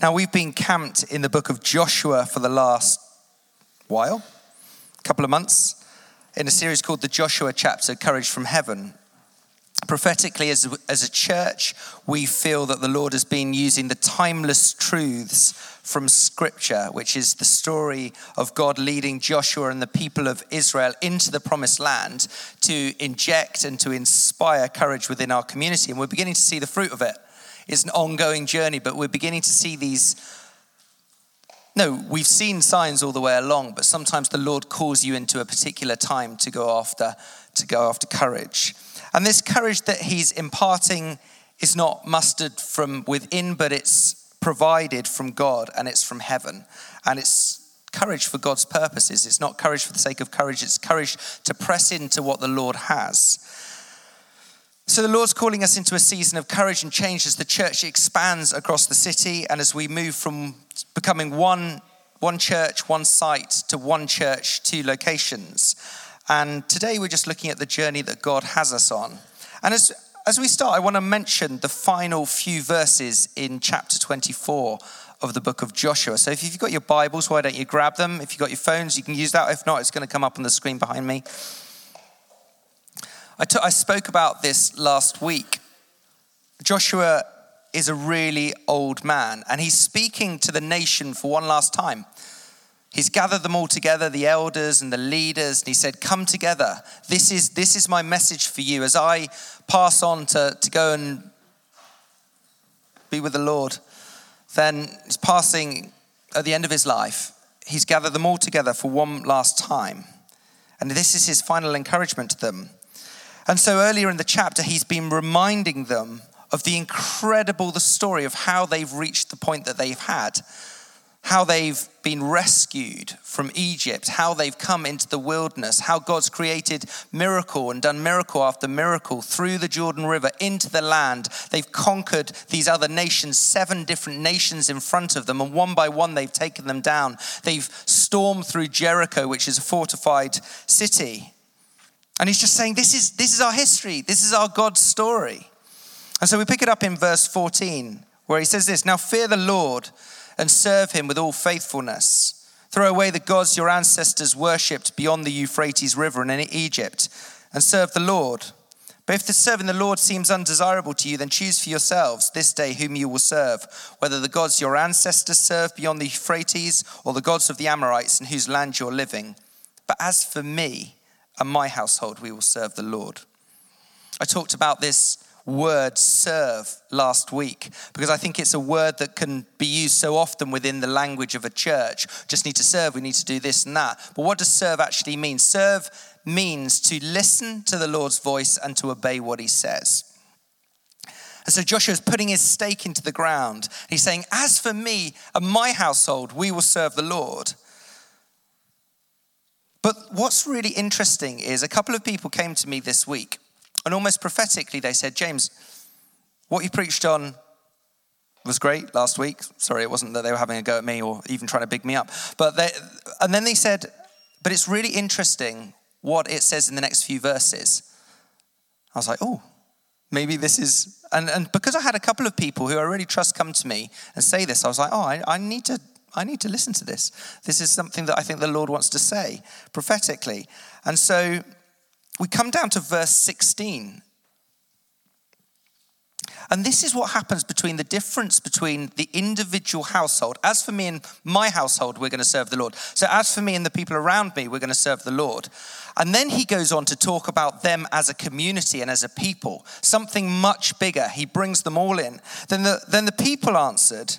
Now, we've been camped in the book of Joshua for the last while, a couple of months, in a series called The Joshua Chapter, Courage from Heaven. Prophetically, as a church, we feel that the Lord has been using the timeless truths from Scripture, which is the story of God leading Joshua and the people of Israel into the promised land to inject and to inspire courage within our community. And we're beginning to see the fruit of it. It's an ongoing journey, but we're beginning to see these. No, we've seen signs all the way along, but sometimes the Lord calls you into a particular time to go after courage. And this courage that he's imparting is not mustered from within, but it's provided from God, and it's from heaven. And it's courage for God's purposes. It's not courage for the sake of courage. It's courage to press into what the Lord has. So the Lord's calling us into a season of courage and change as the church expands across the city, and as we move from becoming one church, one site, to one church, two locations. And today we're just looking at the journey that God has us on. And as we start, I want to mention the final few verses in chapter 24 of the book of Joshua. So if you've got your Bibles, why don't you grab them? If you've got your phones, you can use that. If not, it's going to come up on the screen behind me. I spoke about this last week. Joshua is a really old man, and he's speaking to the nation for one last time. He's gathered them all together, the elders and the leaders, and he said, come together. This is my message for you as I pass on to go and be with the Lord. Then he's passing at the end of his life. He's gathered them all together for one last time. And this is his final encouragement to them. And so earlier in the chapter, he's been reminding them of the story of how they've reached the point that they've had, how they've been rescued from Egypt, how they've come into the wilderness, how God's created miracle and done miracle after miracle through the Jordan River into the land. They've conquered these other nations, 7 different nations in front of them, and one by one they've taken them down. They've stormed through Jericho, which is a fortified city. And he's just saying, this is our history. This is our God's story. And so we pick it up in verse 14, where he says this, now fear the Lord and serve him with all faithfulness. Throw away the gods your ancestors worshipped beyond the Euphrates River and in Egypt, and serve the Lord. But if the serving the Lord seems undesirable to you, then choose for yourselves this day whom you will serve, whether the gods your ancestors served beyond the Euphrates or the gods of the Amorites in whose land you're living. But as for me and my household, we will serve the Lord. I talked about this word serve last week because I think it's a word that can be used so often within the language of a church. Just need to serve, we need to do this and that. But what does serve actually mean? Serve means to listen to the Lord's voice and to obey what he says. And so Joshua's putting his stake into the ground. He's saying, as for me and my household, we will serve the Lord. But what's really interesting is a couple of people came to me this week, and almost prophetically they said, James, what you preached on was great last week. Sorry, it wasn't that they were having a go at me or even trying to big me up. And then they said, but it's really interesting what it says in the next few verses. I was like, oh, maybe this is... And because I had a couple of people who I really trust come to me and say this, I was like, oh, I need to listen to this. This is something that I think the Lord wants to say prophetically. And so we come down to verse 16. And this is what happens between the difference between the individual household. As for me and my household, we're going to serve the Lord. So as for me and the people around me, we're going to serve the Lord. And then he goes on to talk about them as a community and as a people, something much bigger. He brings them all in. Then the people answered,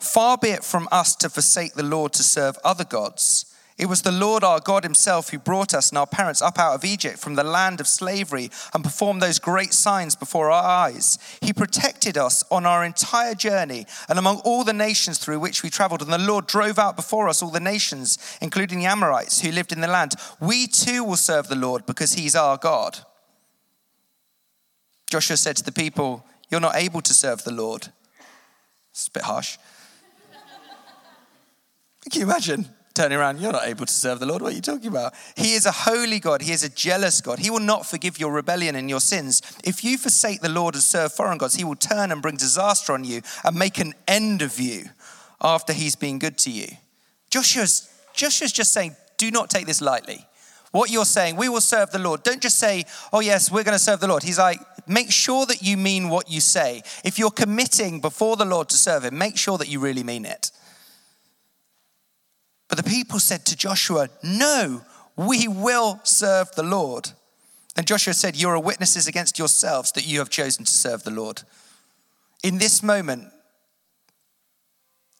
far be it from us to forsake the Lord to serve other gods. It was the Lord our God himself who brought us and our parents up out of Egypt from the land of slavery and performed those great signs before our eyes. He protected us on our entire journey and among all the nations through which we traveled. And the Lord drove out before us all the nations, including the Amorites who lived in the land. We too will serve the Lord because he's our God. Joshua said to the people, you're not able to serve the Lord. It's a bit harsh. Can you imagine? turning around, you're not able to serve the Lord. What are you talking about? He is a holy God. He is a jealous God. He will not forgive your rebellion and your sins. If you forsake the Lord and serve foreign gods, he will turn and bring disaster on you and make an end of you after he's been good to you. Joshua's just saying, do not take this lightly. What you're saying, we will serve the Lord. Don't just say, oh yes, we're going to serve the Lord. He's like, make sure that you mean what you say. If you're committing before the Lord to serve him, make sure that you really mean it. But the people said to Joshua, no, we will serve the Lord. And Joshua said, you are witnesses against yourselves that you have chosen to serve the Lord. In this moment,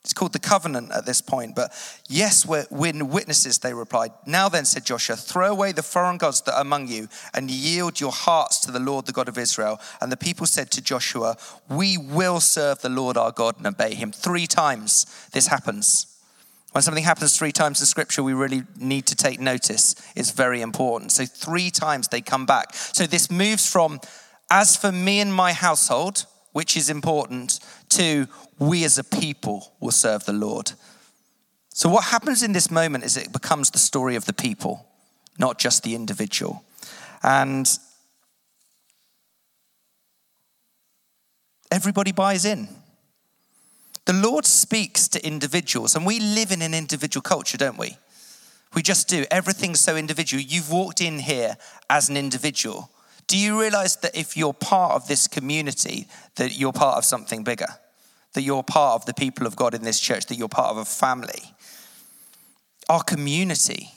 it's called the covenant at this point, but yes, we're witnesses, they replied. Now then, said Joshua, throw away the foreign gods that are among you and yield your hearts to the Lord, the God of Israel. And the people said to Joshua, we will serve the Lord our God and obey him. 3 times this happens. When something happens 3 times in scripture, we really need to take notice. It's very important. So 3 times they come back. So this moves from, as for me and my household, which is important, to we as a people will serve the Lord. So what happens in this moment is it becomes the story of the people, not just the individual. And everybody buys in. The Lord speaks to individuals, and we live in an individual culture, don't we? We just do. Everything's so individual. You've walked in here as an individual. Do you realize that if you're part of this community, that you're part of something bigger? That you're part of the people of God in this church, that you're part of a family? Our community.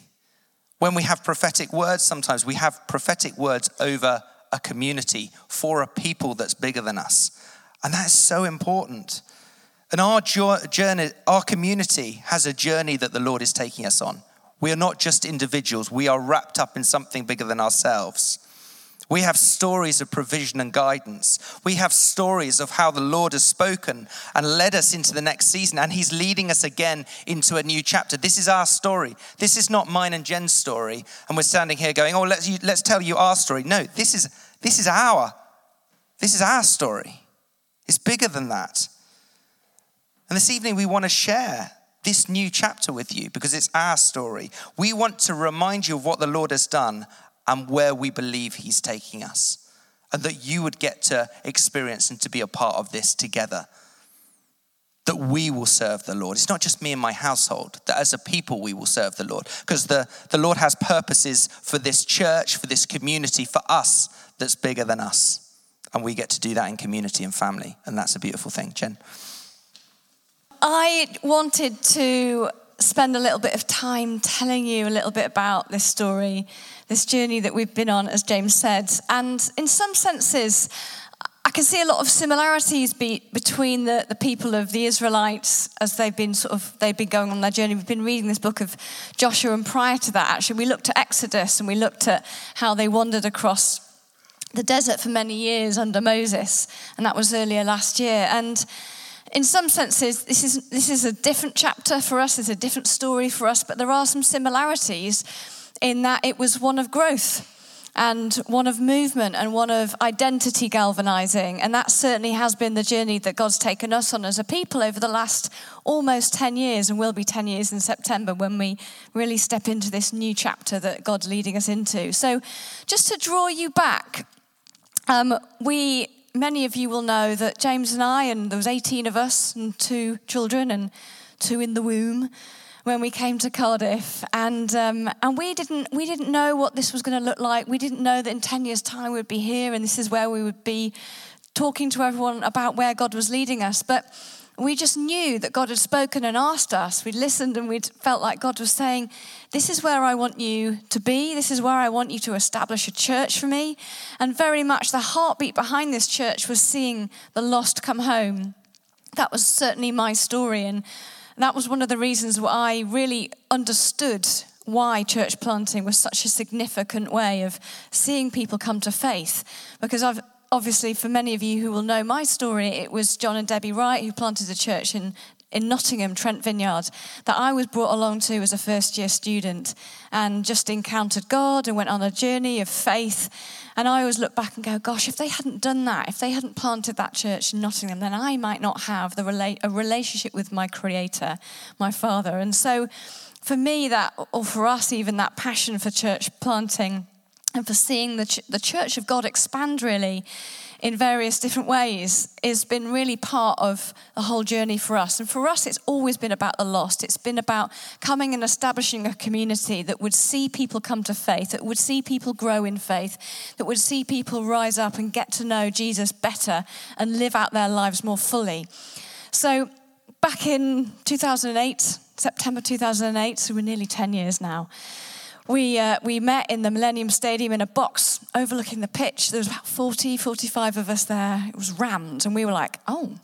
When we have prophetic words, sometimes we have prophetic words over a community for a people that's bigger than us. And that is so important. And our journey, our community has a journey that the Lord is taking us on. We are not just individuals. We are wrapped up in something bigger than ourselves. We have stories of provision and guidance. We have stories of how the Lord has spoken and led us into the next season. And he's leading us again into a new chapter. This is our story. This is not mine and Jen's story. And we're standing here going, oh, let's tell you our story. No, this is our story. It's bigger than that. And this evening, we want to share this new chapter with you because it's our story. We want to remind you of what the Lord has done and where we believe he's taking us, and that you would get to experience and to be a part of this together, that we will serve the Lord. It's not just me and my household, that as a people we will serve the Lord, because the Lord has purposes for this church, for this community, for us that's bigger than us, and we get to do that in community and family, and that's a beautiful thing. Jen? I wanted to spend a little bit of time telling you a little bit about this story, this journey that we've been on, as James said. And in some senses, I can see a lot of similarities between the people of the Israelites as they've been going on their journey. We've been reading this book of Joshua, and prior to that, actually, we looked at Exodus and we looked at how they wandered across the desert for many years under Moses, and that was earlier last year. And in some senses, this is a different chapter for us, it's a different story for us, but there are some similarities in that it was one of growth and one of movement and one of identity galvanizing. And that certainly has been the journey that God's taken us on as a people over the last almost 10 years, and will be 10 years in September when we really step into this new chapter that God's leading us into. So just to draw you back, many of you will know that James and I, and there was 18 of us and 2 children and 2 in the womb when we came to Cardiff, and we didn't know what this was going to look like. We didn't know that in 10 years' time we'd be here, and this is where we would be talking to everyone about where God was leading us. But we just knew that God had spoken and asked us. We'd listened and we'd felt like God was saying, this is where I want you to be. This is where I want you to establish a church for me. And very much the heartbeat behind this church was seeing the lost come home. That was certainly my story. And that was one of the reasons why I really understood why church planting was such a significant way of seeing people come to faith. Because obviously, for many of you who will know my story, it was John and Debbie Wright who planted a church in in Nottingham, Trent Vineyard, that I was brought along to as a first-year student and just encountered God and went on a journey of faith. And I always look back and go, gosh, if they hadn't done that, if they hadn't planted that church in Nottingham, then I might not have a relationship with my Creator, my Father. And so for me, for us, that passion for church planting and for seeing the church of God expand really in various different ways has been really part of the whole journey for us. And for us, it's always been about the lost. It's been about coming and establishing a community that would see people come to faith, that would see people grow in faith, that would see people rise up and get to know Jesus better and live out their lives more fully. So back in September 2008, so we're nearly 10 years now, we met in the Millennium Stadium in a box overlooking the pitch. There was about 40, 45 of us there. It was rammed, and we were like, oh,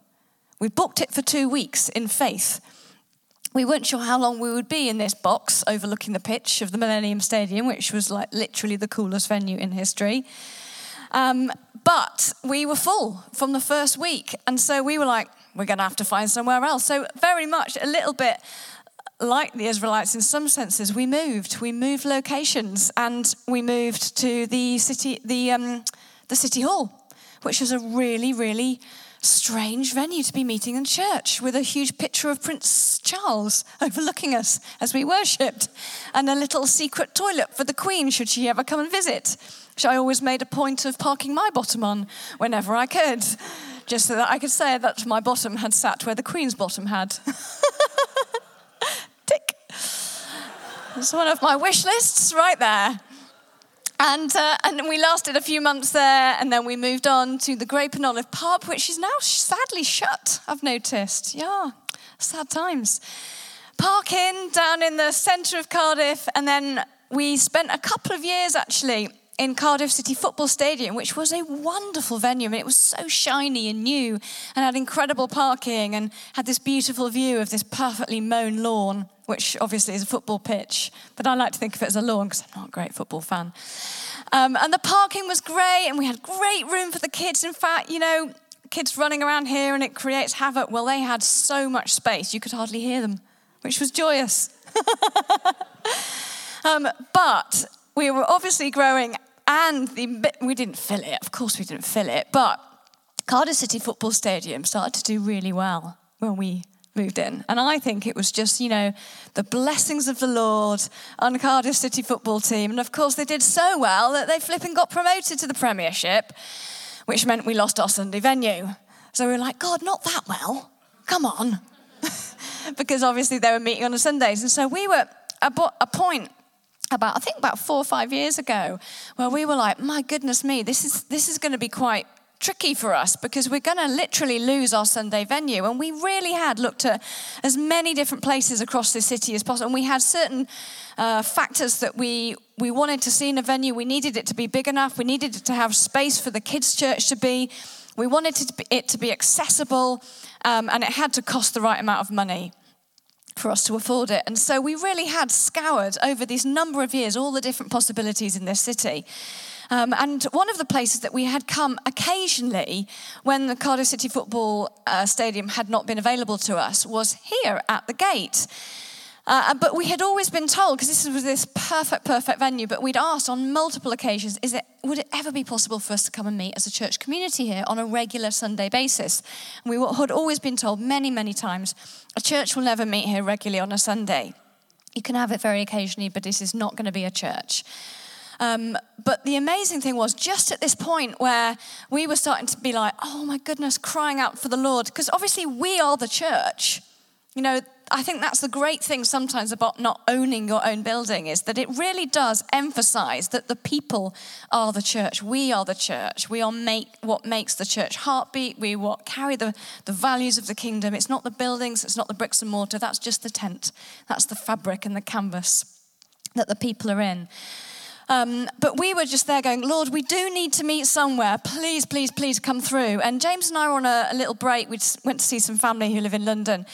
we booked it for 2 weeks in faith. We weren't sure how long we would be in this box overlooking the pitch of the Millennium Stadium, which was like literally the coolest venue in history. But we were full from the first week, and so we were like, we're going to have to find somewhere else. So very much a little bit like the Israelites in some senses, we moved locations, and we moved to the City Hall, which was a really, really strange venue to be meeting in church, with a huge picture of Prince Charles overlooking us as we worshipped, and a little secret toilet for the Queen should she ever come and visit, which I always made a point of parking my bottom on whenever I could, just so that I could say that my bottom had sat where the Queen's bottom had. It's one of my wish lists right there. And we lasted a few months there, and then we moved on to the Grape and Olive pub, which is now sadly shut, I've noticed. Yeah, sad times. Park Inn down in the centre of Cardiff, and then we spent a couple of years actually in Cardiff City Football Stadium, which was a wonderful venue. I mean, it was so shiny and new and had incredible parking and had this beautiful view of this perfectly mown lawn, which obviously is a football pitch, but I like to think of it as a lawn because I'm not a great football fan. And the parking was great, and we had great room for the kids. In fact, you know, kids running around here and it creates havoc. Well, they had so much space, you could hardly hear them, which was joyous. But we were obviously growing, and we didn't fill it. Of course we didn't fill it, but Cardiff City Football Stadium started to do really well when we moved in. And I think it was just, you know, the blessings of the Lord on the Cardiff City football team. And of course they did so well that they flipping got promoted to the Premiership, which meant we lost our Sunday venue. So we were like, God, not that well. Come on. Because obviously they were meeting on the Sundays. And so we were at a point about 4 or 5 years ago where we were like, my goodness me, this is going to be quite tricky for us, because we're going to literally lose our Sunday venue. And we really had looked at as many different places across the city as possible, and we had certain factors that we wanted to see in a venue. We needed it to be big enough, we needed it to have space for the kids' church to be, we wanted it to be accessible, and it had to cost the right amount of money for us to afford it. And so we really had scoured over these number of years all the different possibilities in this city. And one of the places that we had come occasionally when the Cardiff City Football Stadium had not been available to us was here at the Gate. But we had always been told, because this was this perfect venue, but we'd asked on multiple occasions, would it ever be possible for us to come and meet as a church community here on a regular Sunday basis? And we had always been told many, many times, a church will never meet here regularly on a Sunday. You can have it very occasionally, but this is not going to be a church. But the amazing thing was, just at this point where we were starting to be like, oh my goodness, crying out for the Lord, because obviously we are the church. You know, I think that's the great thing sometimes about not owning your own building, is that it really does emphasize that the people are the church. We are the church. We are what makes the church heartbeat. We what carry the values of the kingdom. It's not the buildings. It's not the bricks and mortar. That's just the tent. That's the fabric and the canvas that the people are in. But we were just there going, Lord, we do need to meet somewhere. Please, please, please come through. And James and I were on a little break. We went to see some family who live in London.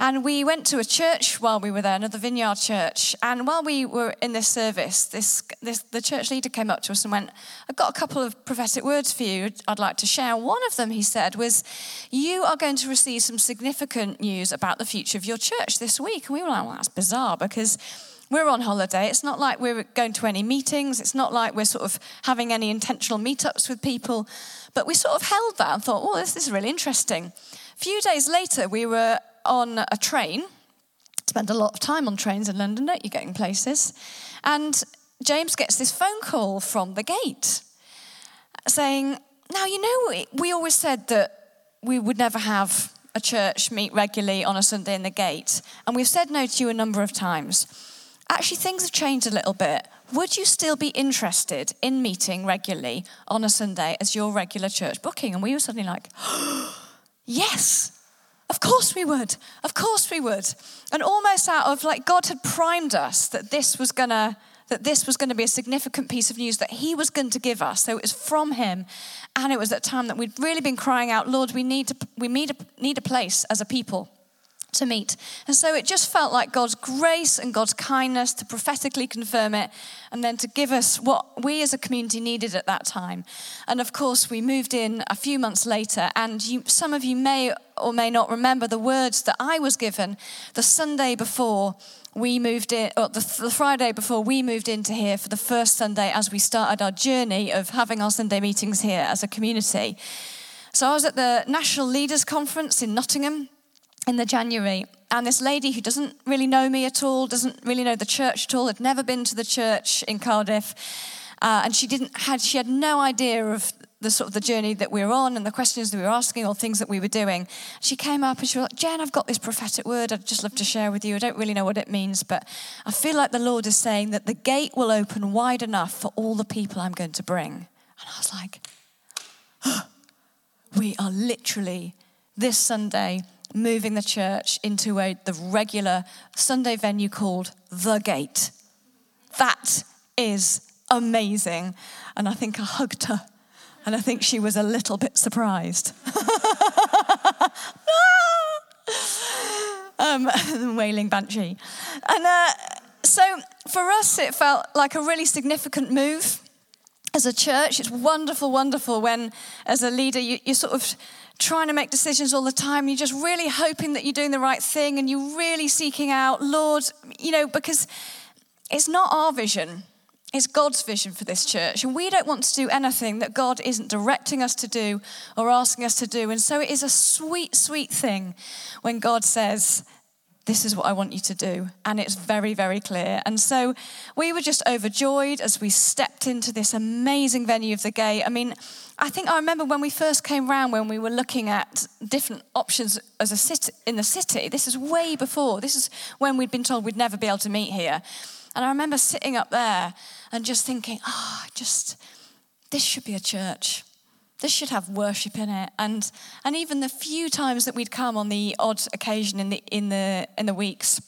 And we went to a church while we were there, another Vineyard church. And while we were in this service, the church leader came up to us and went, "I've got a couple of prophetic words for you I'd like to share." One of them, he said, was, "You are going to receive some significant news about the future of your church this week." And we were like, "Well, that's bizarre, because we're on holiday. It's not like we're going to any meetings. It's not like we're sort of having any intentional meetups with people." But we sort of held that and thought, "Oh, this is really interesting." A few days later, we were on a train. Spend a lot of time on trains in London, don't you, getting places? And James gets this phone call from the Gate saying, "Now, you know, we always said that we would never have a church meet regularly on a Sunday in the Gate. And we've said no to you a number of times. Actually, things have changed a little bit. Would you still be interested in meeting regularly on a Sunday as your regular church booking?" And we were suddenly like, "Yes, of course we would. Of course we would." And almost out of like, God had primed us that this was going to be a significant piece of news that he was going to give us. So it was from him. And it was at a time that we'd really been crying out, "Lord, we need a place as a people to meet." And so it just felt like God's grace and God's kindness to prophetically confirm it and then to give us what we as a community needed at that time. And of course, we moved in a few months later, and some of you may or may not remember the words that I was given the Sunday before we moved in, or the Friday before we moved into here for the first Sunday as we started our journey of having our Sunday meetings here as a community. So I was at the National Leaders Conference in Nottingham in the January, and this lady who doesn't really know me at all, doesn't really know the church at all, had never been to the church in Cardiff, and she had no idea of the sort of the journey that we were on and the questions that we were asking or things that we were doing. She came up and she was like, "Jen, I've got this prophetic word I'd just love to share with you. I don't really know what it means, but I feel like the Lord is saying that the gate will open wide enough for all the people I'm going to bring." And I was like, "Oh, we are literally this Sunday moving the church into the regular Sunday venue called The Gate. That is amazing." And I think I hugged her, and I think she was a little bit surprised. Wailing banshee. And so for us, it felt like a really significant move as a church. It's wonderful, wonderful when, as a leader, you sort of trying to make decisions all the time. You're just really hoping that you're doing the right thing, and you're really seeking out, "Lord, you know," because it's not our vision. It's God's vision for this church. And we don't want to do anything that God isn't directing us to do or asking us to do. And so it is a sweet, sweet thing when God says, "This is what I want you to do." And it's very, very clear. And so we were just overjoyed as we stepped into this amazing venue of the Gate. I mean, I think I remember when we first came round, when we were looking at different options as a city, in the city. This is way before. This is when we'd been told we'd never be able to meet here. And I remember sitting up there and just thinking, this should be a church. This should have worship in it, and even the few times that we'd come on the odd occasion in the weeks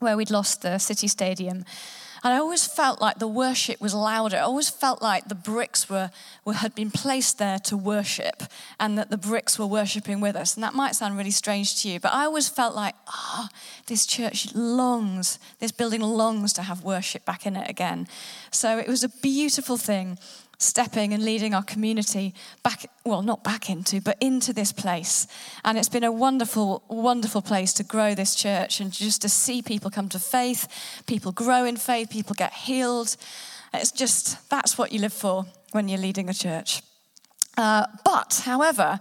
where we'd lost the city stadium, and I always felt like the worship was louder. I always felt like the bricks had been placed there to worship, and that the bricks were worshiping with us. And that might sound really strange to you, but I always felt like, this building longs to have worship back in it again. So it was a beautiful thing, stepping and leading our community into this place. And it's been a wonderful, wonderful place to grow this church and just to see people come to faith, people grow in faith, people get healed. It's just, that's what you live for when you're leading a church. However,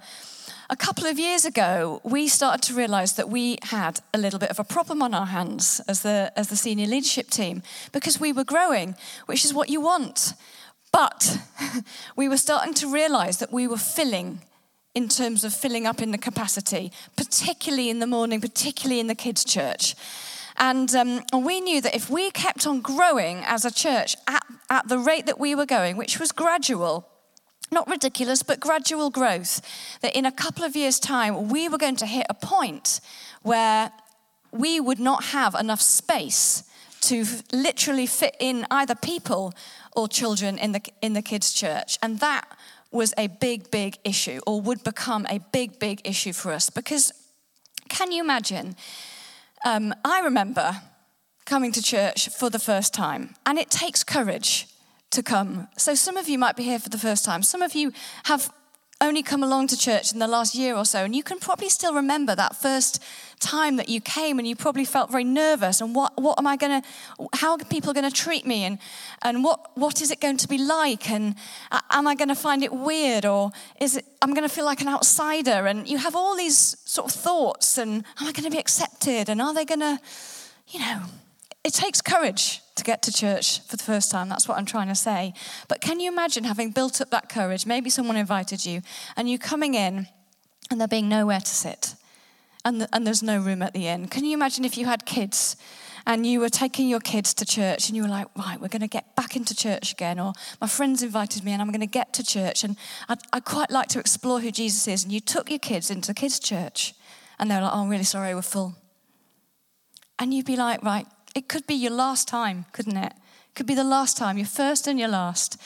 a couple of years ago, we started to realise that we had a little bit of a problem on our hands as the senior leadership team, because we were growing, which is what you want. But we were starting to realise that we were filling up in the capacity, particularly in the morning, particularly in the kids' church. And we knew that if we kept on growing as a church at the rate that we were going, which was gradual, not ridiculous, but gradual growth, that in a couple of years' time, we were going to hit a point where we would not have enough space to literally fit in either people or children in the kids' church. And that was a big, big issue, or would become a big, big issue for us. Because can you imagine I remember coming to church for the first time, and it takes courage to come. So some of you might be here for the first time. Some of you have only come along to church in the last year or so, and you can probably still remember that first time that you came, and you probably felt very nervous, and what am I going to, how are people going to treat me, and what is it going to be like, and am I going to find it weird, or is it, I'm going to feel like an outsider, and you have all these sort of thoughts, and am I going to be accepted, and are they going to, you know, it takes courage to get to church for the first time. That's what I'm trying to say. But can you imagine having built up that courage? Maybe someone invited you and you coming in and there being nowhere to sit and there's no room at the inn. Can you imagine if you had kids and you were taking your kids to church and you were like, right, we're going to get back into church again, or my friends invited me and I'm going to get to church and I'd quite like to explore who Jesus is, and you took your kids into kids' church and they were like, oh, I'm really sorry, we're full. And you'd be like, right, it could be your last time, couldn't it? It could be the last time, your first and your last.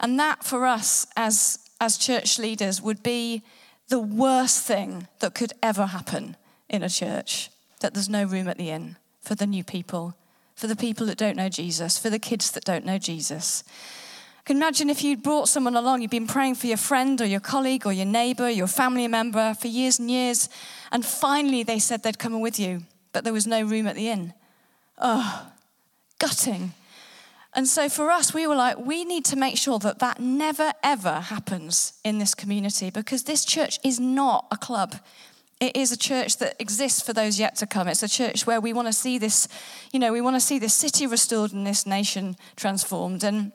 And that for us as church leaders would be the worst thing that could ever happen in a church, that there's no room at the inn for the new people, for the people that don't know Jesus, for the kids that don't know Jesus. I can imagine if you'd brought someone along, you'd been praying for your friend or your colleague or your neighbour, your family member for years and years, and finally they said they'd come with you, but there was no room at the inn. Oh, gutting. And so for us, we were like, we need to make sure that that never, ever happens in this community, because this church is not a club. It is a church that exists for those yet to come. It's a church where we want to see this, you know, we want to see this city restored and this nation transformed. And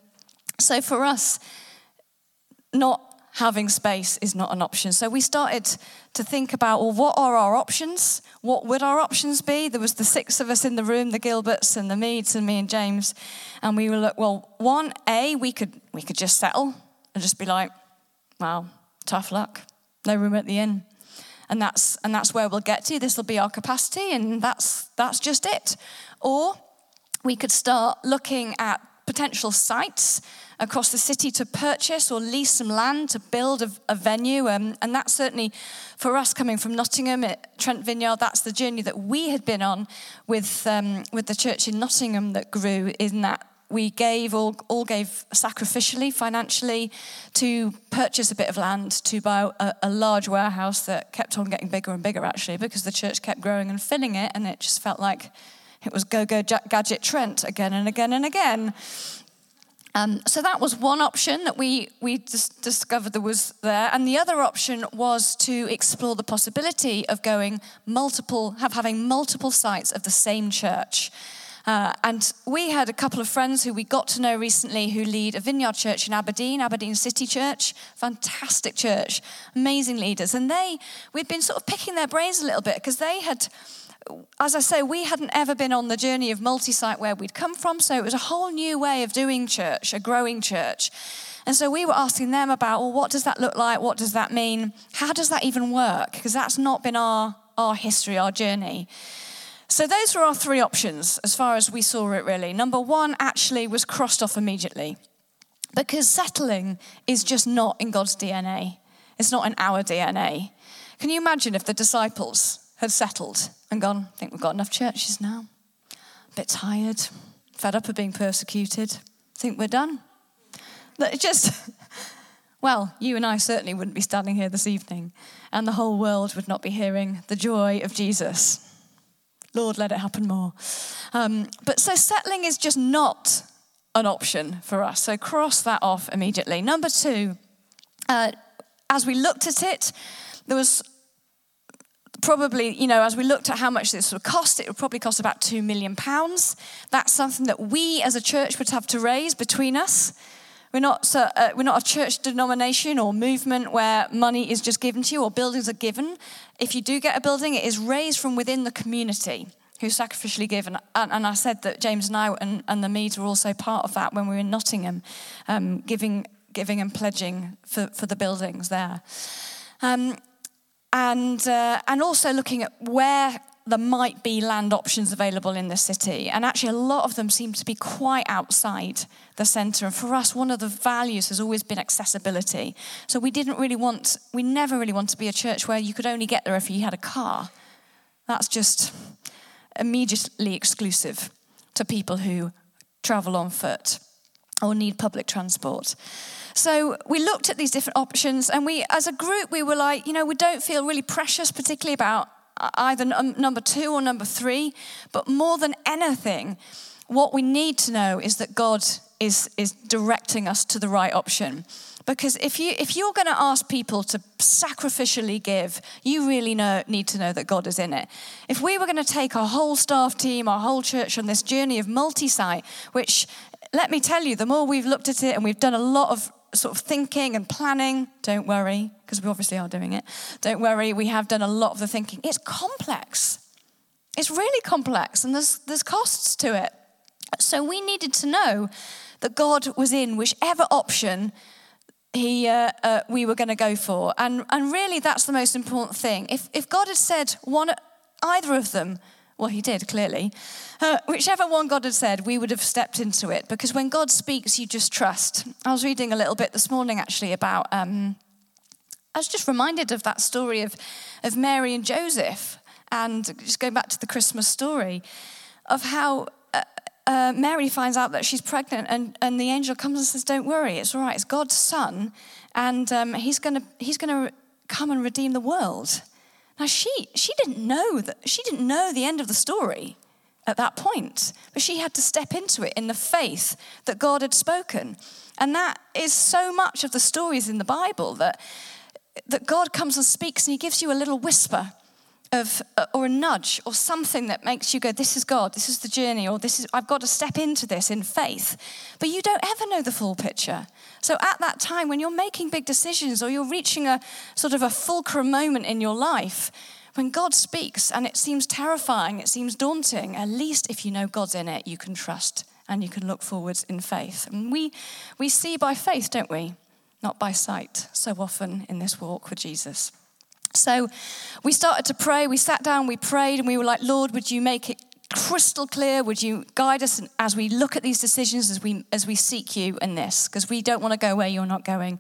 so for us, not having space is not an option. So we started to think about, well, what are our options? What would our options be? There was the six of us in the room, the Gilberts and the Meads and me and James. And we were like, well, one, A, we could just settle and just be like, wow, tough luck, no room at the inn. And that's where we'll get to. This will be our capacity and that's just it. Or we could start looking at potential sites across the city to purchase or lease some land to build a venue. And that certainly, for us coming from Nottingham at Trent Vineyard, that's the journey that we had been on with the church in Nottingham that grew, in that we all gave sacrificially, financially, to purchase a bit of land, to buy a large warehouse that kept on getting bigger and bigger, actually, because the church kept growing and filling it, and it just felt like it was go-go gadget Trent again and again and again. So that was one option that we discovered that was there. And the other option was to explore the possibility of going having multiple sites of the same church. And we had a couple of friends who we got to know recently who lead a vineyard church in Aberdeen, Aberdeen City Church, fantastic church, amazing leaders. And we'd been sort of picking their brains a little bit because they had, as I say, we hadn't ever been on the journey of multi-site where we'd come from, so it was a whole new way of doing church, a growing church. And so we were asking them about, well, what does that look like? What does that mean? How does that even work? Because that's not been our history, our journey. So those were our three options as far as we saw it, really. Number one actually was crossed off immediately because settling is just not in God's DNA. It's not in our DNA. Can you imagine if the disciples had settled and gone, I think we've got enough churches now, a bit tired, fed up of being persecuted, think we're done? That just, well, you and I certainly wouldn't be standing here this evening, and the whole world would not be hearing the joy of Jesus. Lord, let it happen more. But so settling is just not an option for us, so cross that off immediately. Number two, as we looked at it, there was probably, you know, as we looked at how much this would cost, it would probably cost about £2 million. That's something that we as a church would have to raise between us. We're not a church denomination or movement where money is just given to you or buildings are given. If you do get a building, it is raised from within the community who sacrificially give. And I said that James and I and the Meads were also part of that when we were in Nottingham, giving and pledging for the buildings there. And also looking at where there might be land options available in the city. And actually, a lot of them seem to be quite outside the centre. And for us, one of the values has always been accessibility. So we never really want to be a church where you could only get there if you had a car. That's just, immediately exclusive to people who travel on foot or need public transport. So we looked at these different options, and we, as a group, we were like, you know, we don't feel really precious, particularly about either number two or number three, but more than anything, what we need to know is that God is directing us to the right option. Because if you're going to ask people to sacrificially give, you really need to know that God is in it. If we were going to take our whole staff team, our whole church on this journey of multi-site, which, let me tell you, the more we've looked at it and we've done a lot of sort of thinking and planning, don't worry, because we obviously are doing it. Don't worry, we have done a lot of the thinking. It's complex. It's really complex, and there's costs to it. So we needed to know that God was in whichever option we were going to go for, and really that's the most important thing. If God had said either of them, well, he did clearly. Whichever one God had said, we would have stepped into it, because when God speaks, you just trust. I was reading a little bit this morning actually about. I was just reminded of that story of Mary and Joseph, and just going back to the Christmas story, of how Mary finds out that she's pregnant, and the angel comes and says, "Don't worry, it's all right. It's God's son, and he's gonna come and redeem the world." Now she didn't know that, she didn't know the end of the story at that point, but she had to step into it in the faith that God had spoken, and that is so much of the stories in the Bible that God comes and speaks, and he gives you a little whisper of, or a nudge, or something that makes you go, this is God, this is the journey, or this is, I've got to step into this in faith. But you don't ever know the full picture. So at that time, when you're making big decisions, or you're reaching a sort of a fulcrum moment in your life, when God speaks and it seems terrifying, it seems daunting, at least if you know God's in it, you can trust and you can look forwards in faith. And we see by faith, don't we? Not by sight, so often in this walk with Jesus. So we started to pray, we sat down, we prayed, and we were like, Lord, would you make it crystal clear? Would you guide us as we look at these decisions, as we seek you in this? Because we don't want to go where you're not going.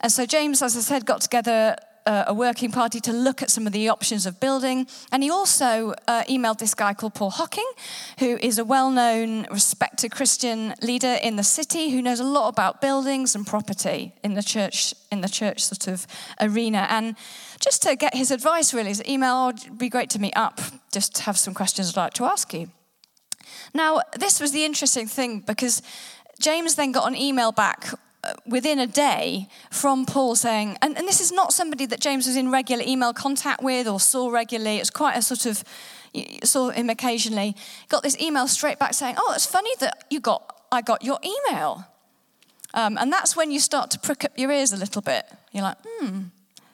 And so James, as I said, got together a working party to look at some of the options of building. And he also emailed this guy called Paul Hocking, who is a well-known, respected Christian leader in the city, who knows a lot about buildings and property in the church sort of arena. And just to get his advice, really, his email, oh, it'd be great to meet up, just have some questions I'd like to ask you. Now, this was the interesting thing, because James then got an email back within a day from Paul saying, and this is not somebody that James was in regular email contact with or saw regularly. It's quite a sort of, saw him occasionally. Got this email straight back saying, oh, it's funny that I got your email. And that's when you start to prick up your ears a little bit. You're like,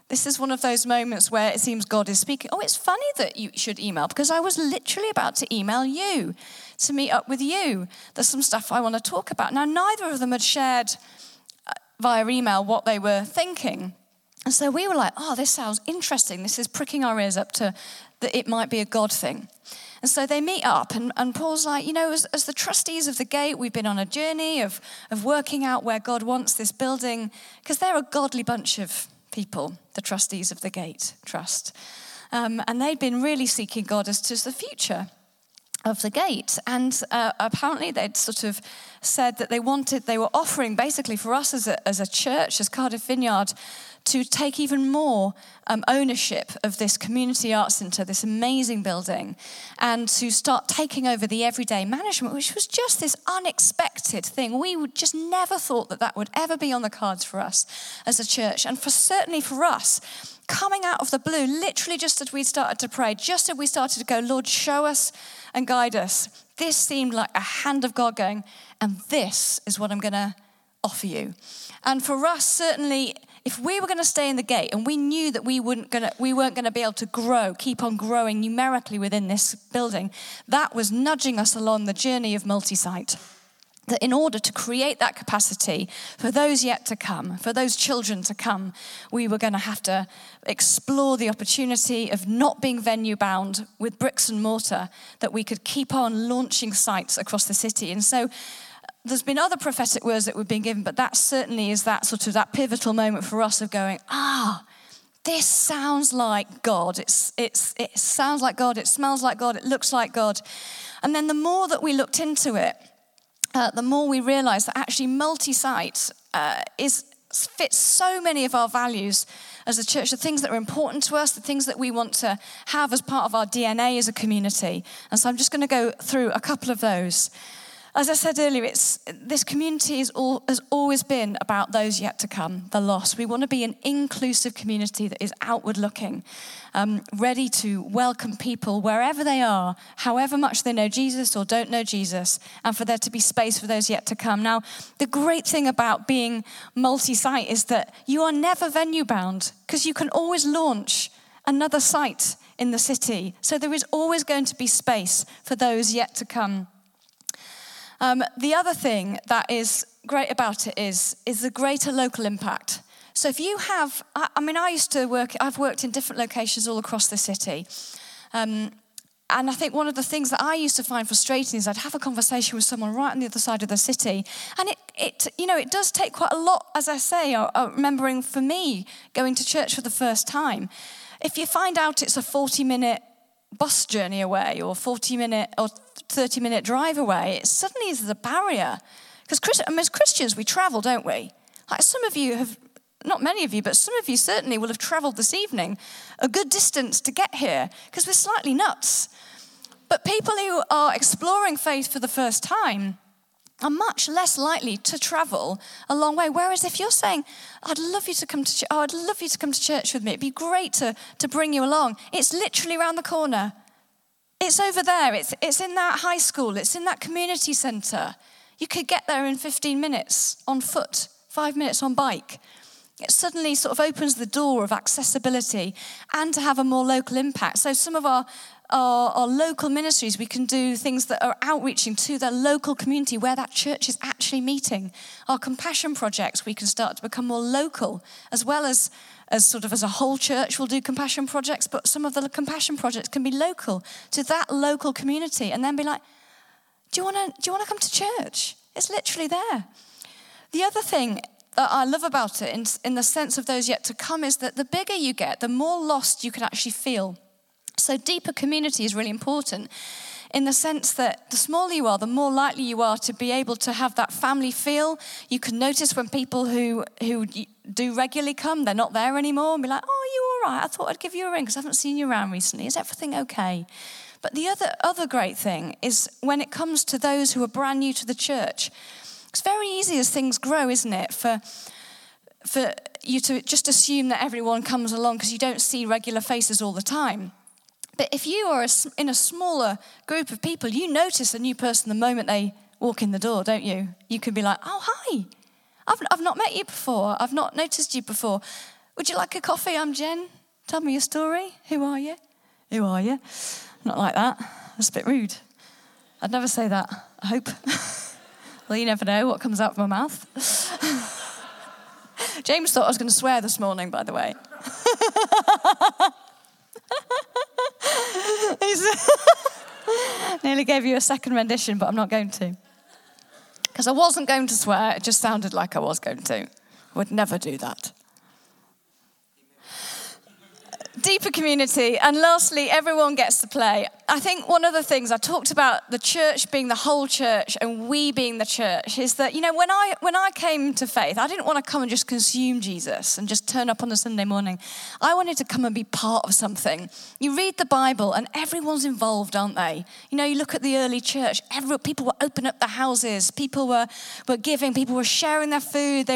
this is one of those moments where it seems God is speaking. Oh, it's funny that you should email, because I was literally about to email you to meet up with you. There's some stuff I want to talk about. Now, neither of them had shared via email what they were thinking. And so we were like, oh, this sounds interesting. This is pricking our ears up to that it might be a God thing. And so they meet up, and Paul's like, you know, as the trustees of the Gate, we've been on a journey of working out where God wants this building, because they're a godly bunch of people, the trustees of the Gate Trust. And they'd been really seeking God as to the future of the Gate. And apparently they'd sort of said that they were offering basically for us as a church, as Cardiff Vineyard, to take even more ownership of this community arts centre, this amazing building, and to start taking over the everyday management, which was just this unexpected thing. We would just never thought that would ever be on the cards for us as a church. And certainly for us, coming out of the blue, literally just as we started to pray, just as we started to go, Lord, show us and guide us, this seemed like a hand of God going, and this is what I'm going to offer you. And for us, certainly, if we were going to stay in the Gate, and we knew that we weren't going to be able to keep on growing numerically within this building, that was nudging us along the journey of multi-site. That in order to create that capacity for those yet to come, for those children to come, we were going to have to explore the opportunity of not being venue bound with bricks and mortar, that we could keep on launching sites across the city. And so there's been other prophetic words that we've been given, but that certainly is that sort of that pivotal moment for us of going, this sounds like God. It sounds like God. It smells like God. It looks like God. And then the more that we looked into it, the more we realised that actually multi-site fits so many of our values as a church, the things that are important to us, the things that we want to have as part of our DNA as a community. And so I'm just going to go through a couple of those. As I said earlier, this community has always been about those yet to come, the lost. We want to be an inclusive community that is outward-looking, ready to welcome people wherever they are, however much they know Jesus or don't know Jesus, and for there to be space for those yet to come. Now, the great thing about being multi-site is that you are never venue-bound, because you can always launch another site in the city. So there is always going to be space for those yet to come. The other thing that is great about it is the greater local impact. So if you have, I've worked in different locations all across the city. And I think one of the things that I used to find frustrating is I'd have a conversation with someone right on the other side of the city. And it does take quite a lot, as I say, remembering for me going to church for the first time. If you find out it's a 40-minute bus journey away or 40-minute or 30-minute drive away, it suddenly is a barrier. Because as Christians, we travel, don't we? Like some of you have, not many of you, but some of you certainly will have travelled this evening a good distance to get here because we're slightly nuts. But people who are exploring faith for the first time are much less likely to travel a long way. Whereas if you're saying, I'd love you to come to church, oh, I'd love you to come to church with me, it'd be great to bring you along. It's literally around the corner. It's over there. It's in that high school. It's in that community centre. You could get there in 15 minutes on foot, 5 minutes on bike. It suddenly sort of opens the door of accessibility and to have a more local impact. So some of our local ministries, we can do things that are outreaching to their local community where that church is actually meeting. Our compassion projects, we can start to become more local, as well as sort of as a whole church will do compassion projects, but some of the compassion projects can be local to that local community and then be like, do you want to come to church? It's literally there. The other thing that I love about it in the sense of those yet to come is that the bigger you get, the more lost you can actually feel. So deeper community is really important in the sense that the smaller you are, the more likely you are to be able to have that family feel. You can notice when people who do regularly come, they're not there anymore, and be like, oh, are you all right? I thought I'd give you a ring because I haven't seen you around recently. Is everything okay? But the other great thing is when it comes to those who are brand new to the church, it's very easy as things grow, isn't it, for you to just assume that everyone comes along because you don't see regular faces all the time. But if you are in a smaller group of people, you notice a new person the moment they walk in the door, don't you? You can be like, oh, hi, I've not met you before. I've not noticed you before. Would you like a coffee? I'm Jen. Tell me your story. Who are you? Not like that. That's a bit rude. I'd never say that, I hope. Well, you never know what comes out of my mouth. James thought I was going to swear this morning, by the way. Nearly gave you a second rendition, but I'm not going to. Because I wasn't going to swear, it just sounded like I was going to. Would never do that. Deeper community, and lastly, everyone gets to play. I think one of the things I talked about, the church being the whole church and we being the church, is that, you know, when I came to faith, I didn't want to come and just consume Jesus and just turn up on a Sunday morning. I wanted to come and be part of something. You read the Bible and everyone's involved, aren't they? You know, you look at the early church, people were opening up their houses, people were giving, people were sharing their food,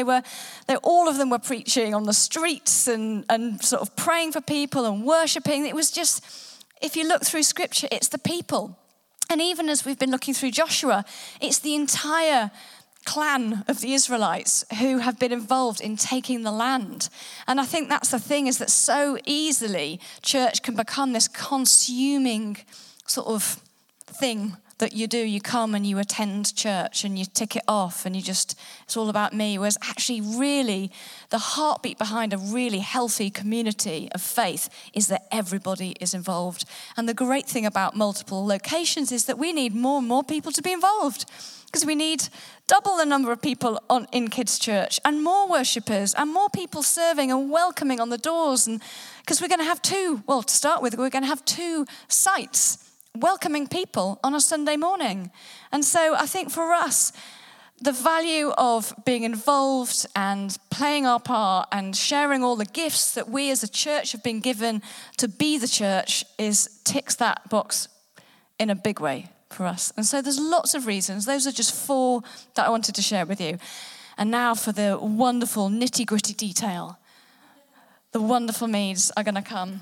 all of them were preaching on the streets and sort of praying for people and worshipping. It was just, if you look through Scripture, it's the people. And even as we've been looking through Joshua, it's the entire clan of the Israelites who have been involved in taking the land. And I think that's the thing, is that so easily church can become this consuming sort of thing that you do. You come and you attend church and you tick it off and you just, it's all about me. Whereas actually really the heartbeat behind a really healthy community of faith is that everybody is involved. And the great thing about multiple locations is that we need more and more people to be involved, because we need double the number of people in Kids Church, and more worshippers, and more people serving and welcoming on the doors. And because we're going to have two sites welcoming people on a Sunday morning. And so I think for us, the value of being involved and playing our part and sharing all the gifts that we as a church have been given to be the church ticks that box in a big way for us. And so there's lots of reasons. Those are just four that I wanted to share with you. And now for the wonderful nitty-gritty detail. The wonderful Meads are going to come.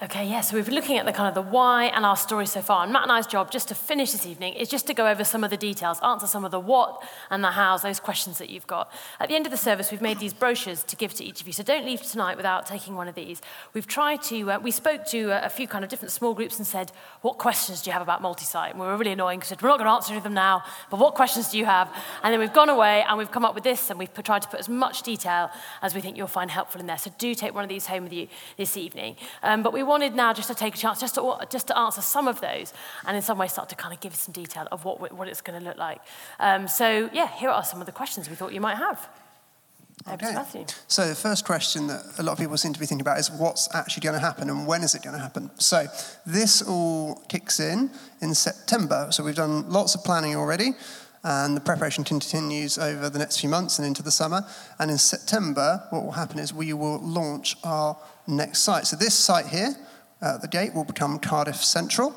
Okay, yeah, so we've been looking at the kind of the why and our story so far. And Matt and I's job, just to finish this evening, is just to go over some of the details, answer some of the what and the hows, those questions that you've got. At the end of the service, we've made these brochures to give to each of you, so don't leave tonight without taking one of these. We've tried to, we spoke to a few kind of different small groups and said, what questions do you have about multi-site? And we were really annoying because we said, we're not going to answer any of them now, but what questions do you have? And then we've gone away and we've come up with this, and we've tried to put as much detail as we think you'll find helpful in there. So do take one of these home with you this evening. But we wanted now just to take a chance just to answer some of those, and in some way start to kind of give some detail of what it's going to look like. So yeah, here are some of the questions we thought you might have. Okay. So the first question that a lot of people seem to be thinking about is what's actually going to happen and when is it going to happen? So this all kicks in September. So we've done lots of planning already, and the preparation continues over the next few months and into the summer. And in September, what will happen is we will launch our next site. So this site here, the Gate, will become Cardiff Central.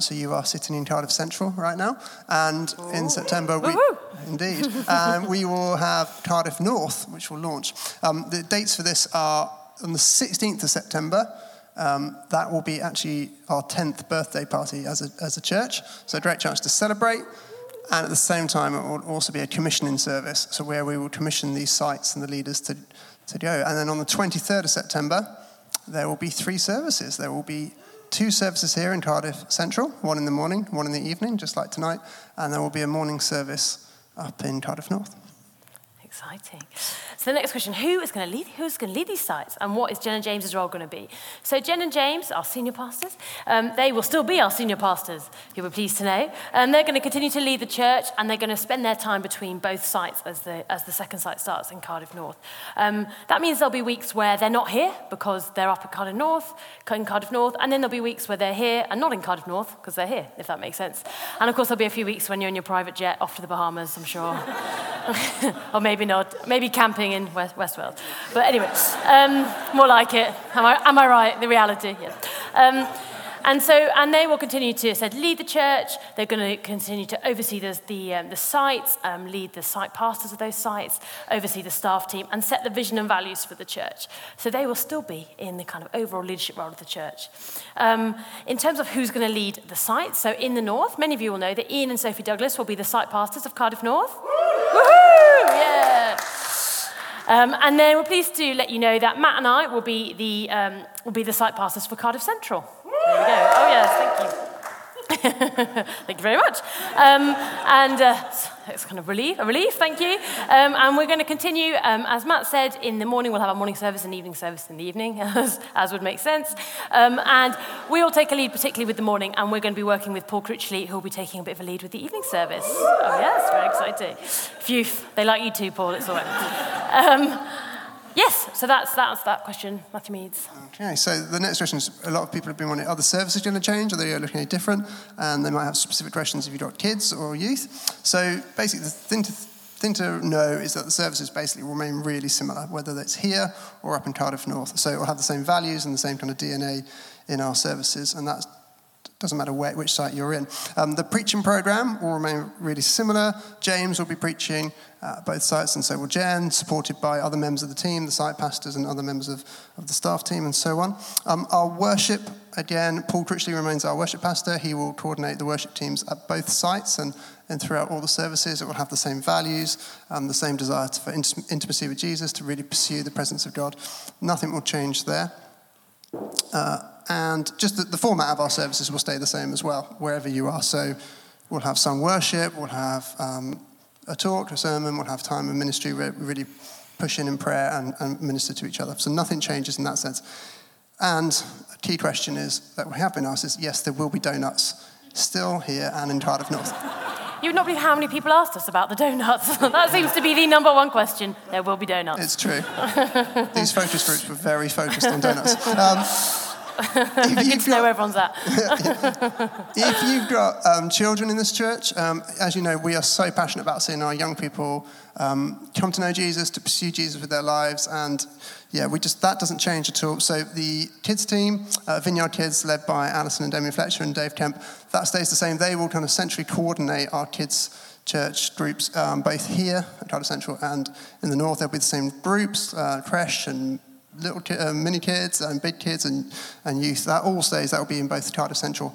So you are sitting in Cardiff Central right now. And in September, we will have Cardiff North, which will launch. The dates for this are on the 16th of September. That will be actually our 10th birthday party as a church. So a great chance to celebrate. And at the same time, it will also be a commissioning service, so where we will commission these sites and the leaders to go. And then on the 23rd of September, there will be three services. There will be two services here in Cardiff Central, one in the morning, one in the evening, just like tonight. And there will be a morning service up in Cardiff North. Exciting. So the next question, who's going to lead these sites, and what is Jen and James' role going to be? So Jen and James, our senior pastors, they will still be our senior pastors, you'll be pleased to know. And they're going to continue to lead the church, and they're going to spend their time between both sites as the second site starts in Cardiff North. That means there'll be weeks where they're not here because they're up at Cardiff North, and then there'll be weeks where they're here and not in Cardiff North because they're here, if that makes sense. And of course there'll be a few weeks when you're in your private jet off to the Bahamas, I'm sure. Or maybe not, maybe camping in Westworld. But anyway, more like it. Am I right? The reality, yeah. And they will continue to lead the church. They're going to continue to oversee the sites, lead the site pastors of those sites, oversee the staff team, and set the vision and values for the church. So they will still be in the kind of overall leadership role of the church. In terms of who's going to lead the sites, so in the north, many of you will know that Ian and Sophie Douglas will be the site pastors of Cardiff North. Woohoo! Yeah. And then we're pleased to let you know that Matt and I will be the site pastors for Cardiff Central. There we go. Oh, yes, thank you. Thank you very much. It's kind of a relief, thank you. And we're going to continue, as Matt said, in the morning we'll have our morning service and evening service in the evening, as would make sense. And we'll take a lead, particularly with the morning, and we're going to be working with Paul Critchley, who will be taking a bit of a lead with the evening service. Oh, yes, very exciting. Phew, they like you too, Paul, it's all right. Yes, so that's that question, Matthew Meads. Okay, so the next question is, a lot of people have been wondering, are the services going to change? Are they looking any different? And they might have specific questions if you've got kids or youth. So basically, the thing to know is that the services basically remain really similar, whether that's here or up in Cardiff North. So it will have the same values and the same kind of DNA in our services, and that doesn't matter which site you're in. The preaching program will remain really similar. James will be preaching at both sites, and so will Jen, supported by other members of the team, the site pastors and other members of the staff team and so on. Our worship, again, Paul Critchley remains our worship pastor. He will coordinate the worship teams at both sites and throughout all the services. It will have the same values, the same desire for intimacy with Jesus, to really pursue the presence of God. Nothing will change there. And just the format of our services will stay the same as well, wherever you are. So we'll have some worship, we'll have a talk, a sermon, we'll have time in ministry where we really push in prayer and minister to each other. So nothing changes in that sense. And a key question is that we have been asked is, yes, there will be donuts still here and in Cardiff North. You would not believe how many people asked us about the donuts. That seems to be the number one question. There will be donuts. It's true. These focus groups were very focused on donuts. Good to know where everyone's at. If you've got children in this church, as you know, we are so passionate about seeing our young people come to know Jesus, to pursue Jesus with their lives, and yeah, that doesn't change at all. So the kids team, Vineyard Kids, led by Alison and Damien Fletcher and Dave Kemp, that stays the same. They will kind of centrally coordinate our kids' church groups, both here at Cardiff Central and in the north. They'll be the same groups, creche and little mini kids and big kids and youth. That all stays. That will be in both Cardiff Central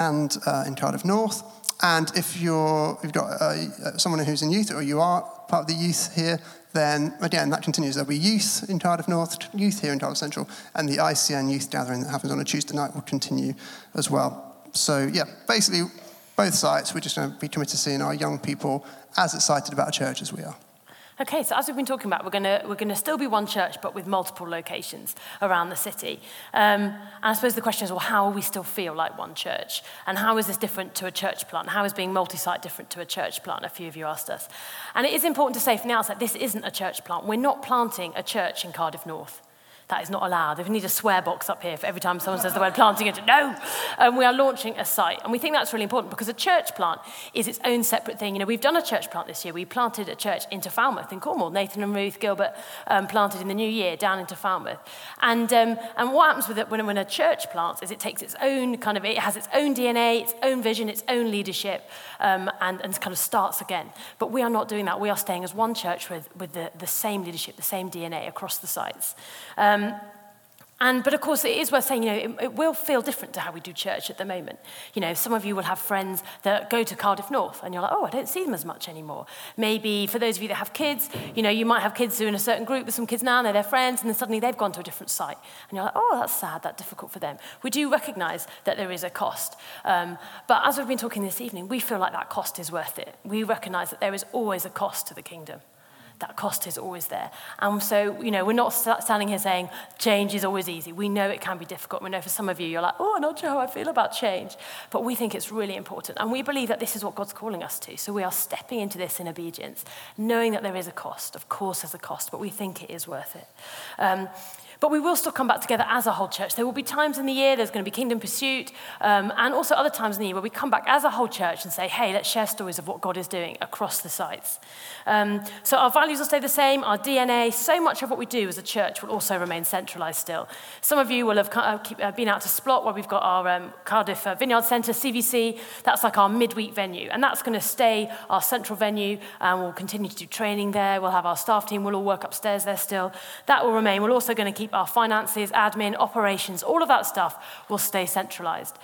and in Cardiff North. And if you've got someone who's in youth, or you are part of the youth here, then again, that continues. There'll be youth in Cardiff North, youth here in Cardiff Central, and the ICN youth gathering that happens on a Tuesday night will continue as well. So yeah, basically both sites, we're just going to be committed to seeing our young people as excited about a church as we are. Okay, so as we've been talking about, we're going to still be one church, but with multiple locations around the city. And I suppose the question is, well, how will we still feel like one church? And how is this different to a church plant? How is being multi-site different to a church plant? A few of you asked us. And it is important to say from the outset, this isn't a church plant. We're not planting a church in Cardiff North. That is not allowed. If we need a swear box up here for every time someone says the word planting, no! We are launching a site. And we think that's really important because a church plant is its own separate thing. You know, we've done a church plant this year. We planted a church into Falmouth in Cornwall. Nathan and Ruth Gilbert planted in the new year down into Falmouth. And what happens with it when a church plants is it takes its own kind of, it has its own DNA, its own vision, its own leadership, and kind of starts again. But we are not doing that. We are staying as one church with the same leadership, the same DNA across the sites. But of course, it is worth saying, you know, it will feel different to how we do church at the moment. You know, some of you will have friends that go to Cardiff North and you're like, oh, I don't see them as much anymore. Maybe for those of you that have kids, you know, you might have kids who are in a certain group with some kids now and they're their friends and then suddenly they've gone to a different site. And you're like, oh, that's sad, that's difficult for them. We do recognise that there is a cost. But as we've been talking this evening, we feel like that cost is worth it. We recognise that there is always a cost to the kingdom. That cost is always there. And so, you know, we're not standing here saying change is always easy. We know it can be difficult. We know for some of you, you're like, oh, I'm not sure how I feel about change. But we think it's really important. And we believe that this is what God's calling us to. So we are stepping into this in obedience, knowing that there is a cost. Of course there's a cost, but we think it is worth it. But we will still come back together as a whole church. There will be times in the year, there's going to be Kingdom Pursuit, and also other times in the year where we come back as a whole church and say, hey, let's share stories of what God is doing across the sites. So our values will stay the same, our DNA, so much of what we do as a church will also remain centralised still. Some of you will have been out to Splot where we've got our Cardiff Vineyard Centre, CVC. That's like our midweek venue, and that's going to stay our central venue, and we'll continue to do training there. We'll have our staff team, we'll all work upstairs there still. That will remain. We're also going to keep our finances, admin, operations, all of that stuff will stay centralised.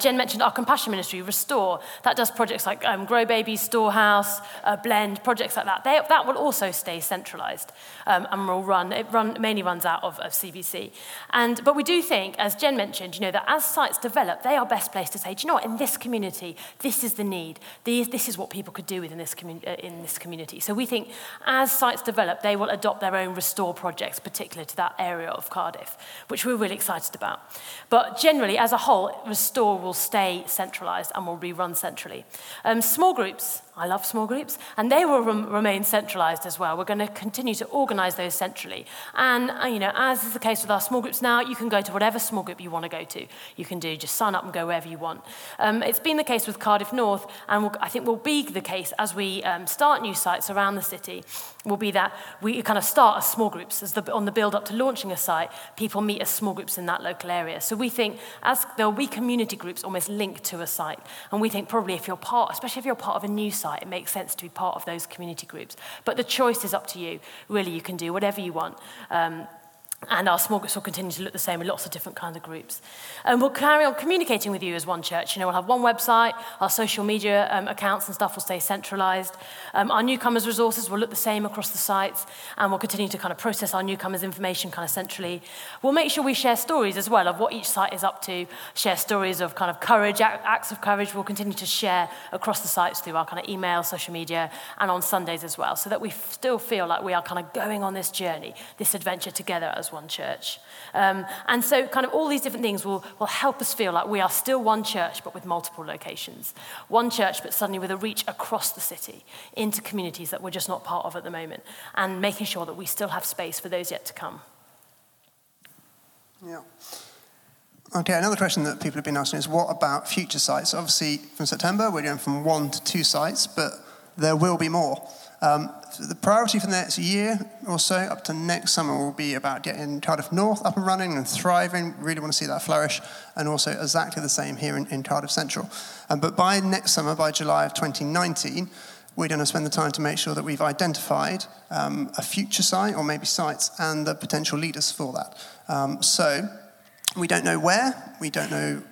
Jen mentioned our compassion ministry, Restore. That does projects like Grow Babies, Storehouse, Blend, projects like that. That will also stay centralised and will mainly runs out of CBC. But we do think, as Jen mentioned, you know, that as sites develop, they are best placed to say, do you know what, in this community, this is the need. This is what people could do within this community. So we think as sites develop, they will adopt their own Restore projects, particular to that area of Cardiff, which we're really excited about. But generally, as a whole, Restore will stay centralised and will be run centrally. Small groups, I love small groups, and they will remain centralised as well. We're going to continue to organise those centrally. And, you know, as is the case with our small groups now, you can go to whatever small group you want to go to. You can just sign up and go wherever you want. It's been the case with Cardiff North, and I think will be the case as we start new sites around the city, will be that we kind of start as small groups. On the build-up to launching a site, people meet as small groups in that local area. So we think as there'll be community groups almost linked to a site. And we think probably especially if you're part of a new site, it makes sense to be part of those community groups. But the choice is up to you. Really, you can do whatever you want. And our small groups will continue to look the same with lots of different kinds of groups. And we'll carry on communicating with you as one church. You know, we'll have one website, our social media accounts and stuff will stay centralised. Our newcomers' resources will look the same across the sites, and we'll continue to kind of process our newcomers' information kind of centrally. We'll make sure we share stories as well of what each site is up to, share stories of kind of courage, acts of courage. We'll continue to share across the sites through our kind of email, social media, and on Sundays as well, so that we still feel like we are kind of going on this journey, this adventure together as one church. And so kind of all these different things will help us feel like we are still one church, but with multiple locations. One church, but suddenly with a reach across the city, into communities that we're just not part of at the moment, and making sure that we still have space for those yet to come. Yeah. Okay, another question that people have been asking is, what about future sites? Obviously, from September, we're going from 1 to 2 sites, but there will be more. So the priority for the next year or so up to next summer will be about getting Cardiff North up and running and thriving. Really want to see that flourish, and also exactly the same here in Cardiff Central. But by next summer, by July of 2019, we're going to spend the time to make sure that we've identified a future site, or maybe sites, and the potential leaders for that. So we don't know where, we don't know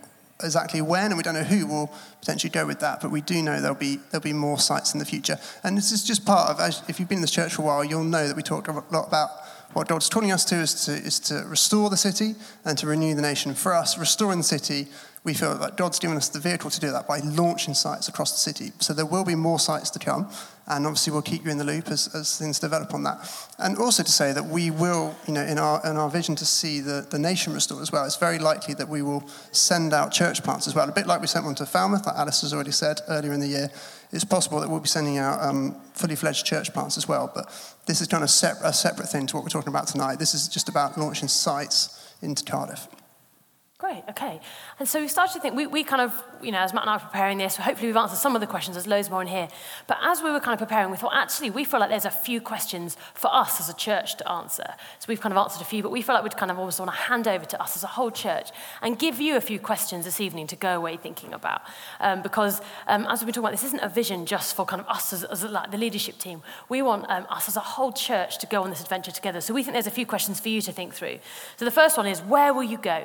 exactly when, and we don't know who will potentially go with that, but we do know there'll be more sites in the future. And this is just part of, as if you've been in this church for a while, you'll know that we talk a lot about what God's calling us to is to restore the city and to renew the nation. For us, restoring the city, we feel that God's given us the vehicle to do that by launching sites across the city. So there will be more sites to come, and obviously we'll keep you in the loop as things develop on that. And also to say that we will, you know, in our vision to see the nation restored as well, it's very likely that we will send out church plants as well, a bit like we sent one to Falmouth, like Alice has already said earlier in the year. It's possible that we'll be sending out fully-fledged church plants as well, but this is kind of a separate thing to what we're talking about tonight. This is just about launching sites into Cardiff. Great, okay. And so we started to think, we kind of, you know, as Matt and I were preparing this, hopefully we've answered some of the questions, there's loads more in here. But as we were kind of preparing, we thought, actually, we feel like there's a few questions for us as a church to answer. So we've kind of answered a few, but we feel like we'd kind of almost want to hand over to us as a whole church and give you a few questions this evening to go away thinking about. Because as we've been talking about, this isn't a vision just for kind of us as like the leadership team. We want us as a whole church to go on this adventure together. So we think there's a few questions for you to think through. So the first one is, where will you go?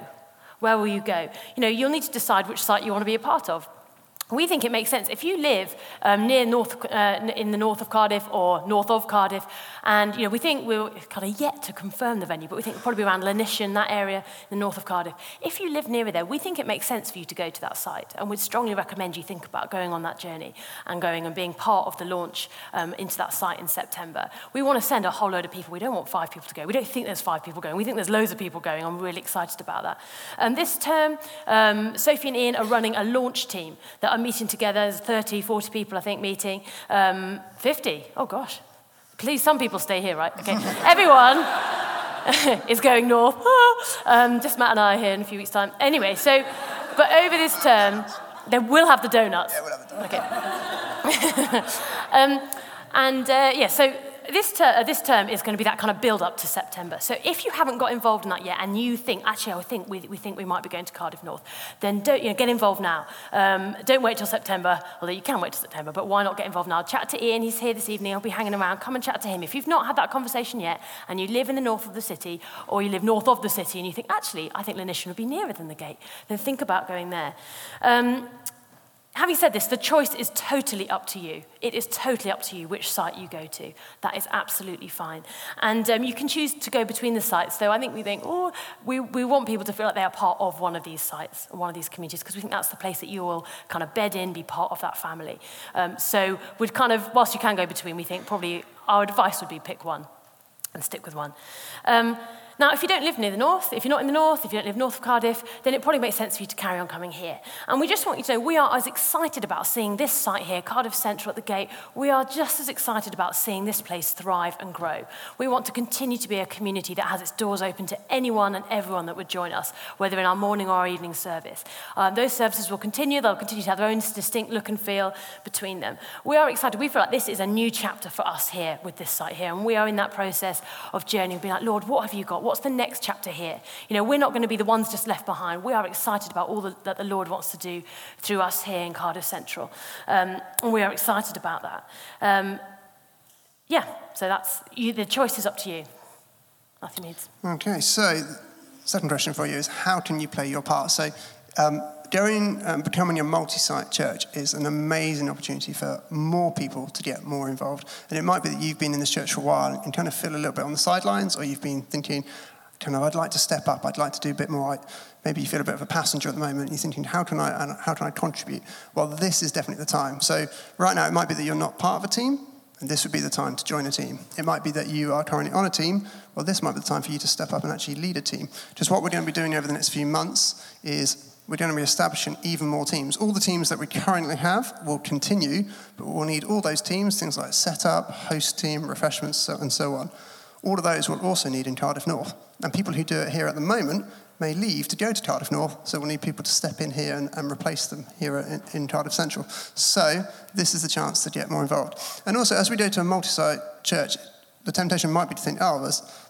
Where will you go? You know, you'll need to decide which site you want to be a part of. We think it makes sense. If you live in the north of Cardiff or north of Cardiff, and, you know, we think we're kind of yet to confirm the venue, but we think it'll probably be around Llanishen, that area in the north of Cardiff. If you live nearer there, we think it makes sense for you to go to that site, and we'd strongly recommend you think about going on that journey and going and being part of the launch into that site in September. We want to send a whole load of people. We don't want 5 people to go. We don't think there's 5 people going. We think there's loads of people going. I'm really excited about that. And this term, Sophie and Ian are running a launch team that are meeting together. There's 30, 40 people, I think, meeting. 50. Oh, gosh. Please, some people stay here, right? Okay. Everyone is going north. Just Matt and I are here in a few weeks' time. Anyway, so, but over this term, they will have the donuts. Yeah, we'll have the donuts. Okay. So this term is going to be that kind of build-up to September. So if you haven't got involved in that yet, and you think, actually, we think we might be going to Cardiff North, then get involved now. Don't wait till September, although you can wait till September, but why not get involved now? Chat to Ian, he's here this evening, I'll be hanging around, come and chat to him. If you've not had that conversation yet, and you live in the north of the city, or you live north of the city, and you think, actually, I think Llanishen would be nearer than the gate, then think about going there. Having said this, the choice is totally up to you. It is totally up to you which site you go to. That is absolutely fine. And you can choose to go between the sites. So I think we think, we want people to feel like they are part of one of these sites, one of these communities, because we think that's the place that you will kind of bed in, be part of that family. So we'd kind of, whilst you can go between, we think probably our advice would be pick one and stick with one. Now, if you don't live near the north, if you're not in the north, if you don't live north of Cardiff, then it probably makes sense for you to carry on coming here. And we just want you to know we are as excited about seeing this site here, Cardiff Central at the gate. We are just as excited about seeing this place thrive and grow. We want to continue to be a community that has its doors open to anyone and everyone that would join us, whether in our morning or our evening service. Those services will continue. They'll continue to have their own distinct look and feel between them. We are excited. We feel like this is a new chapter for us here with this site here. And we are in that process of journey of being like, Lord, what have you got? What's the next chapter here? You know, we're not going to be the ones just left behind. We are excited about all that the Lord wants to do through us here in Cardiff Central. And we are excited about that. So the choice is up to you. Matthew Meads. Okay, so second question for you is how can you play your part? So becoming a multi-site church is an amazing opportunity for more people to get more involved. And it might be that you've been in this church for a while and kind of feel a little bit on the sidelines, or you've been thinking, kind of, I'd like to step up, I'd like to do a bit more. Maybe you feel a bit of a passenger at the moment and you're thinking, how can I contribute? Well, this is definitely the time. So right now it might be that you're not part of a team, and this would be the time to join a team. It might be that you are currently on a team. Well, this might be the time for you to step up and actually lead a team. Just what we're going to be doing over the next few months is we're going to be establishing even more teams. All the teams that we currently have will continue, but we'll need all those teams, things like setup, host team, refreshments, and so on. All of those we'll also need in Cardiff North. And people who do it here at the moment may leave to go to Cardiff North, so we'll need people to step in here and replace them here in Cardiff Central. So this is the chance to get more involved. And also, as we go to a multi-site church, the temptation might be to think, oh,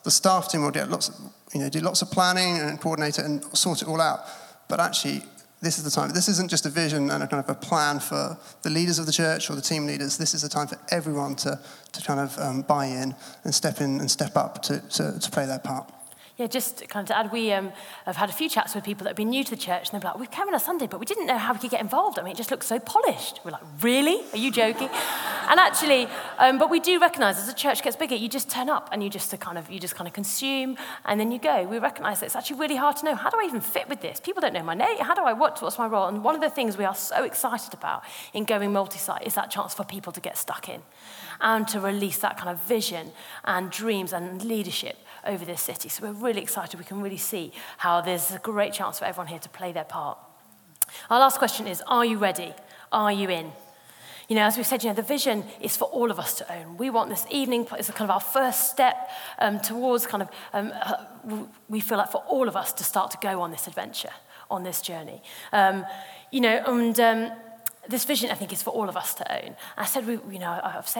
the staff team will get do lots of planning and coordinate it and sort it all out. But actually, this is the time. This isn't just a vision and a kind of a plan for the leaders of the church or the team leaders. This is a time for everyone to buy in and step in and step up to play their part. Yeah, just kind of to add, we have had a few chats with people that have been new to the church, and they're like, we've come on a Sunday, but we didn't know how we could get involved. I mean, it just looks so polished. We're like, really? Are you joking? And actually, but we do recognise as the church gets bigger, you just turn up and you just kind of consume, and then you go. We recognise that it's actually really hard to know, how do I even fit with this? People don't know my name. How do I, what's my role? And one of the things we are so excited about in going multi-site is that chance for people to get stuck in and to release that kind of vision and dreams and leadership over this city. So we're really excited. We can really see how there's a great chance for everyone here to play their part. Our last question is, are you ready? Are you in? You know, as we've said, you know, the vision is for all of us to own. We want this evening, it's kind of our first step towards kind of, we feel like for all of us to start to go on this adventure, on this journey. This vision, I think, is for all of us to own. I've said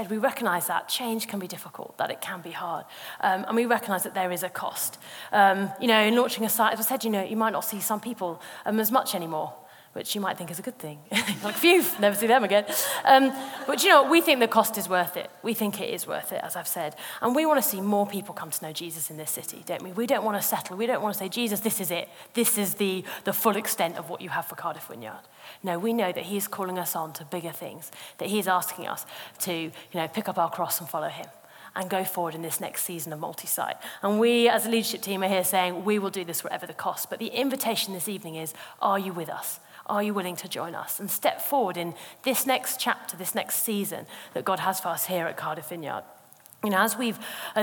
we recognise that change can be difficult, that it can be hard, and we recognise that there is a cost. In launching a site, as I said, you might not see some people as much anymore, which you might think is a good thing. Like, phew, never see them again. But we think the cost is worth it. We think it is worth it, as I've said. And we want to see more people come to know Jesus in this city, don't we? We don't want to settle. We don't want to say, Jesus, this is it. This is the full extent of what you have for Cardiff Vineyard. No, we know that he is calling us on to bigger things, that he is asking us to, pick up our cross and follow him and go forward in this next season of multi-site. And we, as a leadership team, are here saying we will do this whatever the cost. But the invitation this evening is, are you with us? Are you willing to join us and step forward in this next chapter, this next season that God has for us here at Cardiff Vineyard? As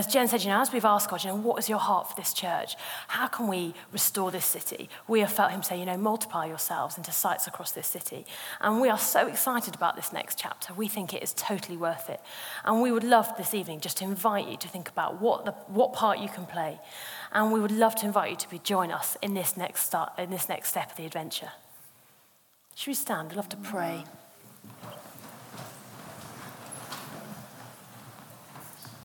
Jen said, as we've asked God, what is your heart for this church? How can we restore this city? We have felt him say, multiply yourselves into sites across this city. And we are so excited about this next chapter. We think it is totally worth it. And we would love this evening just to invite you to think about what part you can play. And we would love to invite you to join us in this next step of the adventure. Should we stand? We'd love to pray.